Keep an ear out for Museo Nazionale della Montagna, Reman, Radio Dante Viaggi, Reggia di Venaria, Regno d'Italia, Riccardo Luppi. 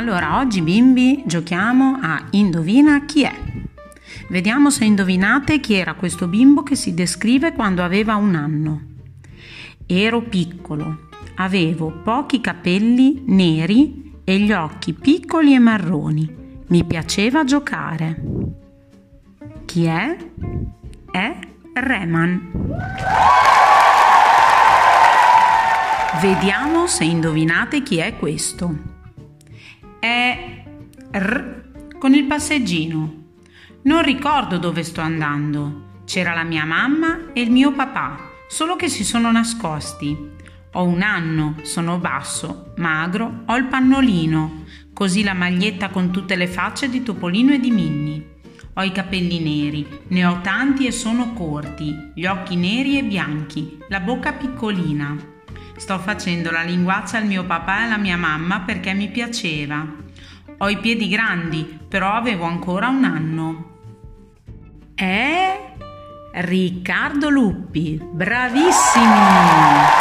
Allora, oggi bimbi giochiamo a Indovina chi è. Vediamo se indovinate chi era questo bimbo che si descrive quando aveva 1 anno. Ero piccolo, avevo pochi capelli neri e gli occhi piccoli e marroni. Mi piaceva giocare. Chi è? È Reman. Vediamo se indovinate chi è questo. È R con il passeggino. Non ricordo dove sto andando. C'era la mia mamma e il mio papà, solo che si sono nascosti. Ho 1 anno, sono basso, magro, ho il pannolino, così la maglietta con tutte le facce di Topolino e di Minnie. Ho i capelli neri, ne ho tanti e sono corti, gli occhi neri e bianchi, la bocca piccolina. Sto facendo la linguaccia al mio papà e alla mia mamma perché mi piaceva. Ho i piedi grandi, però avevo ancora 1 anno. È Riccardo Luppi, bravissimi!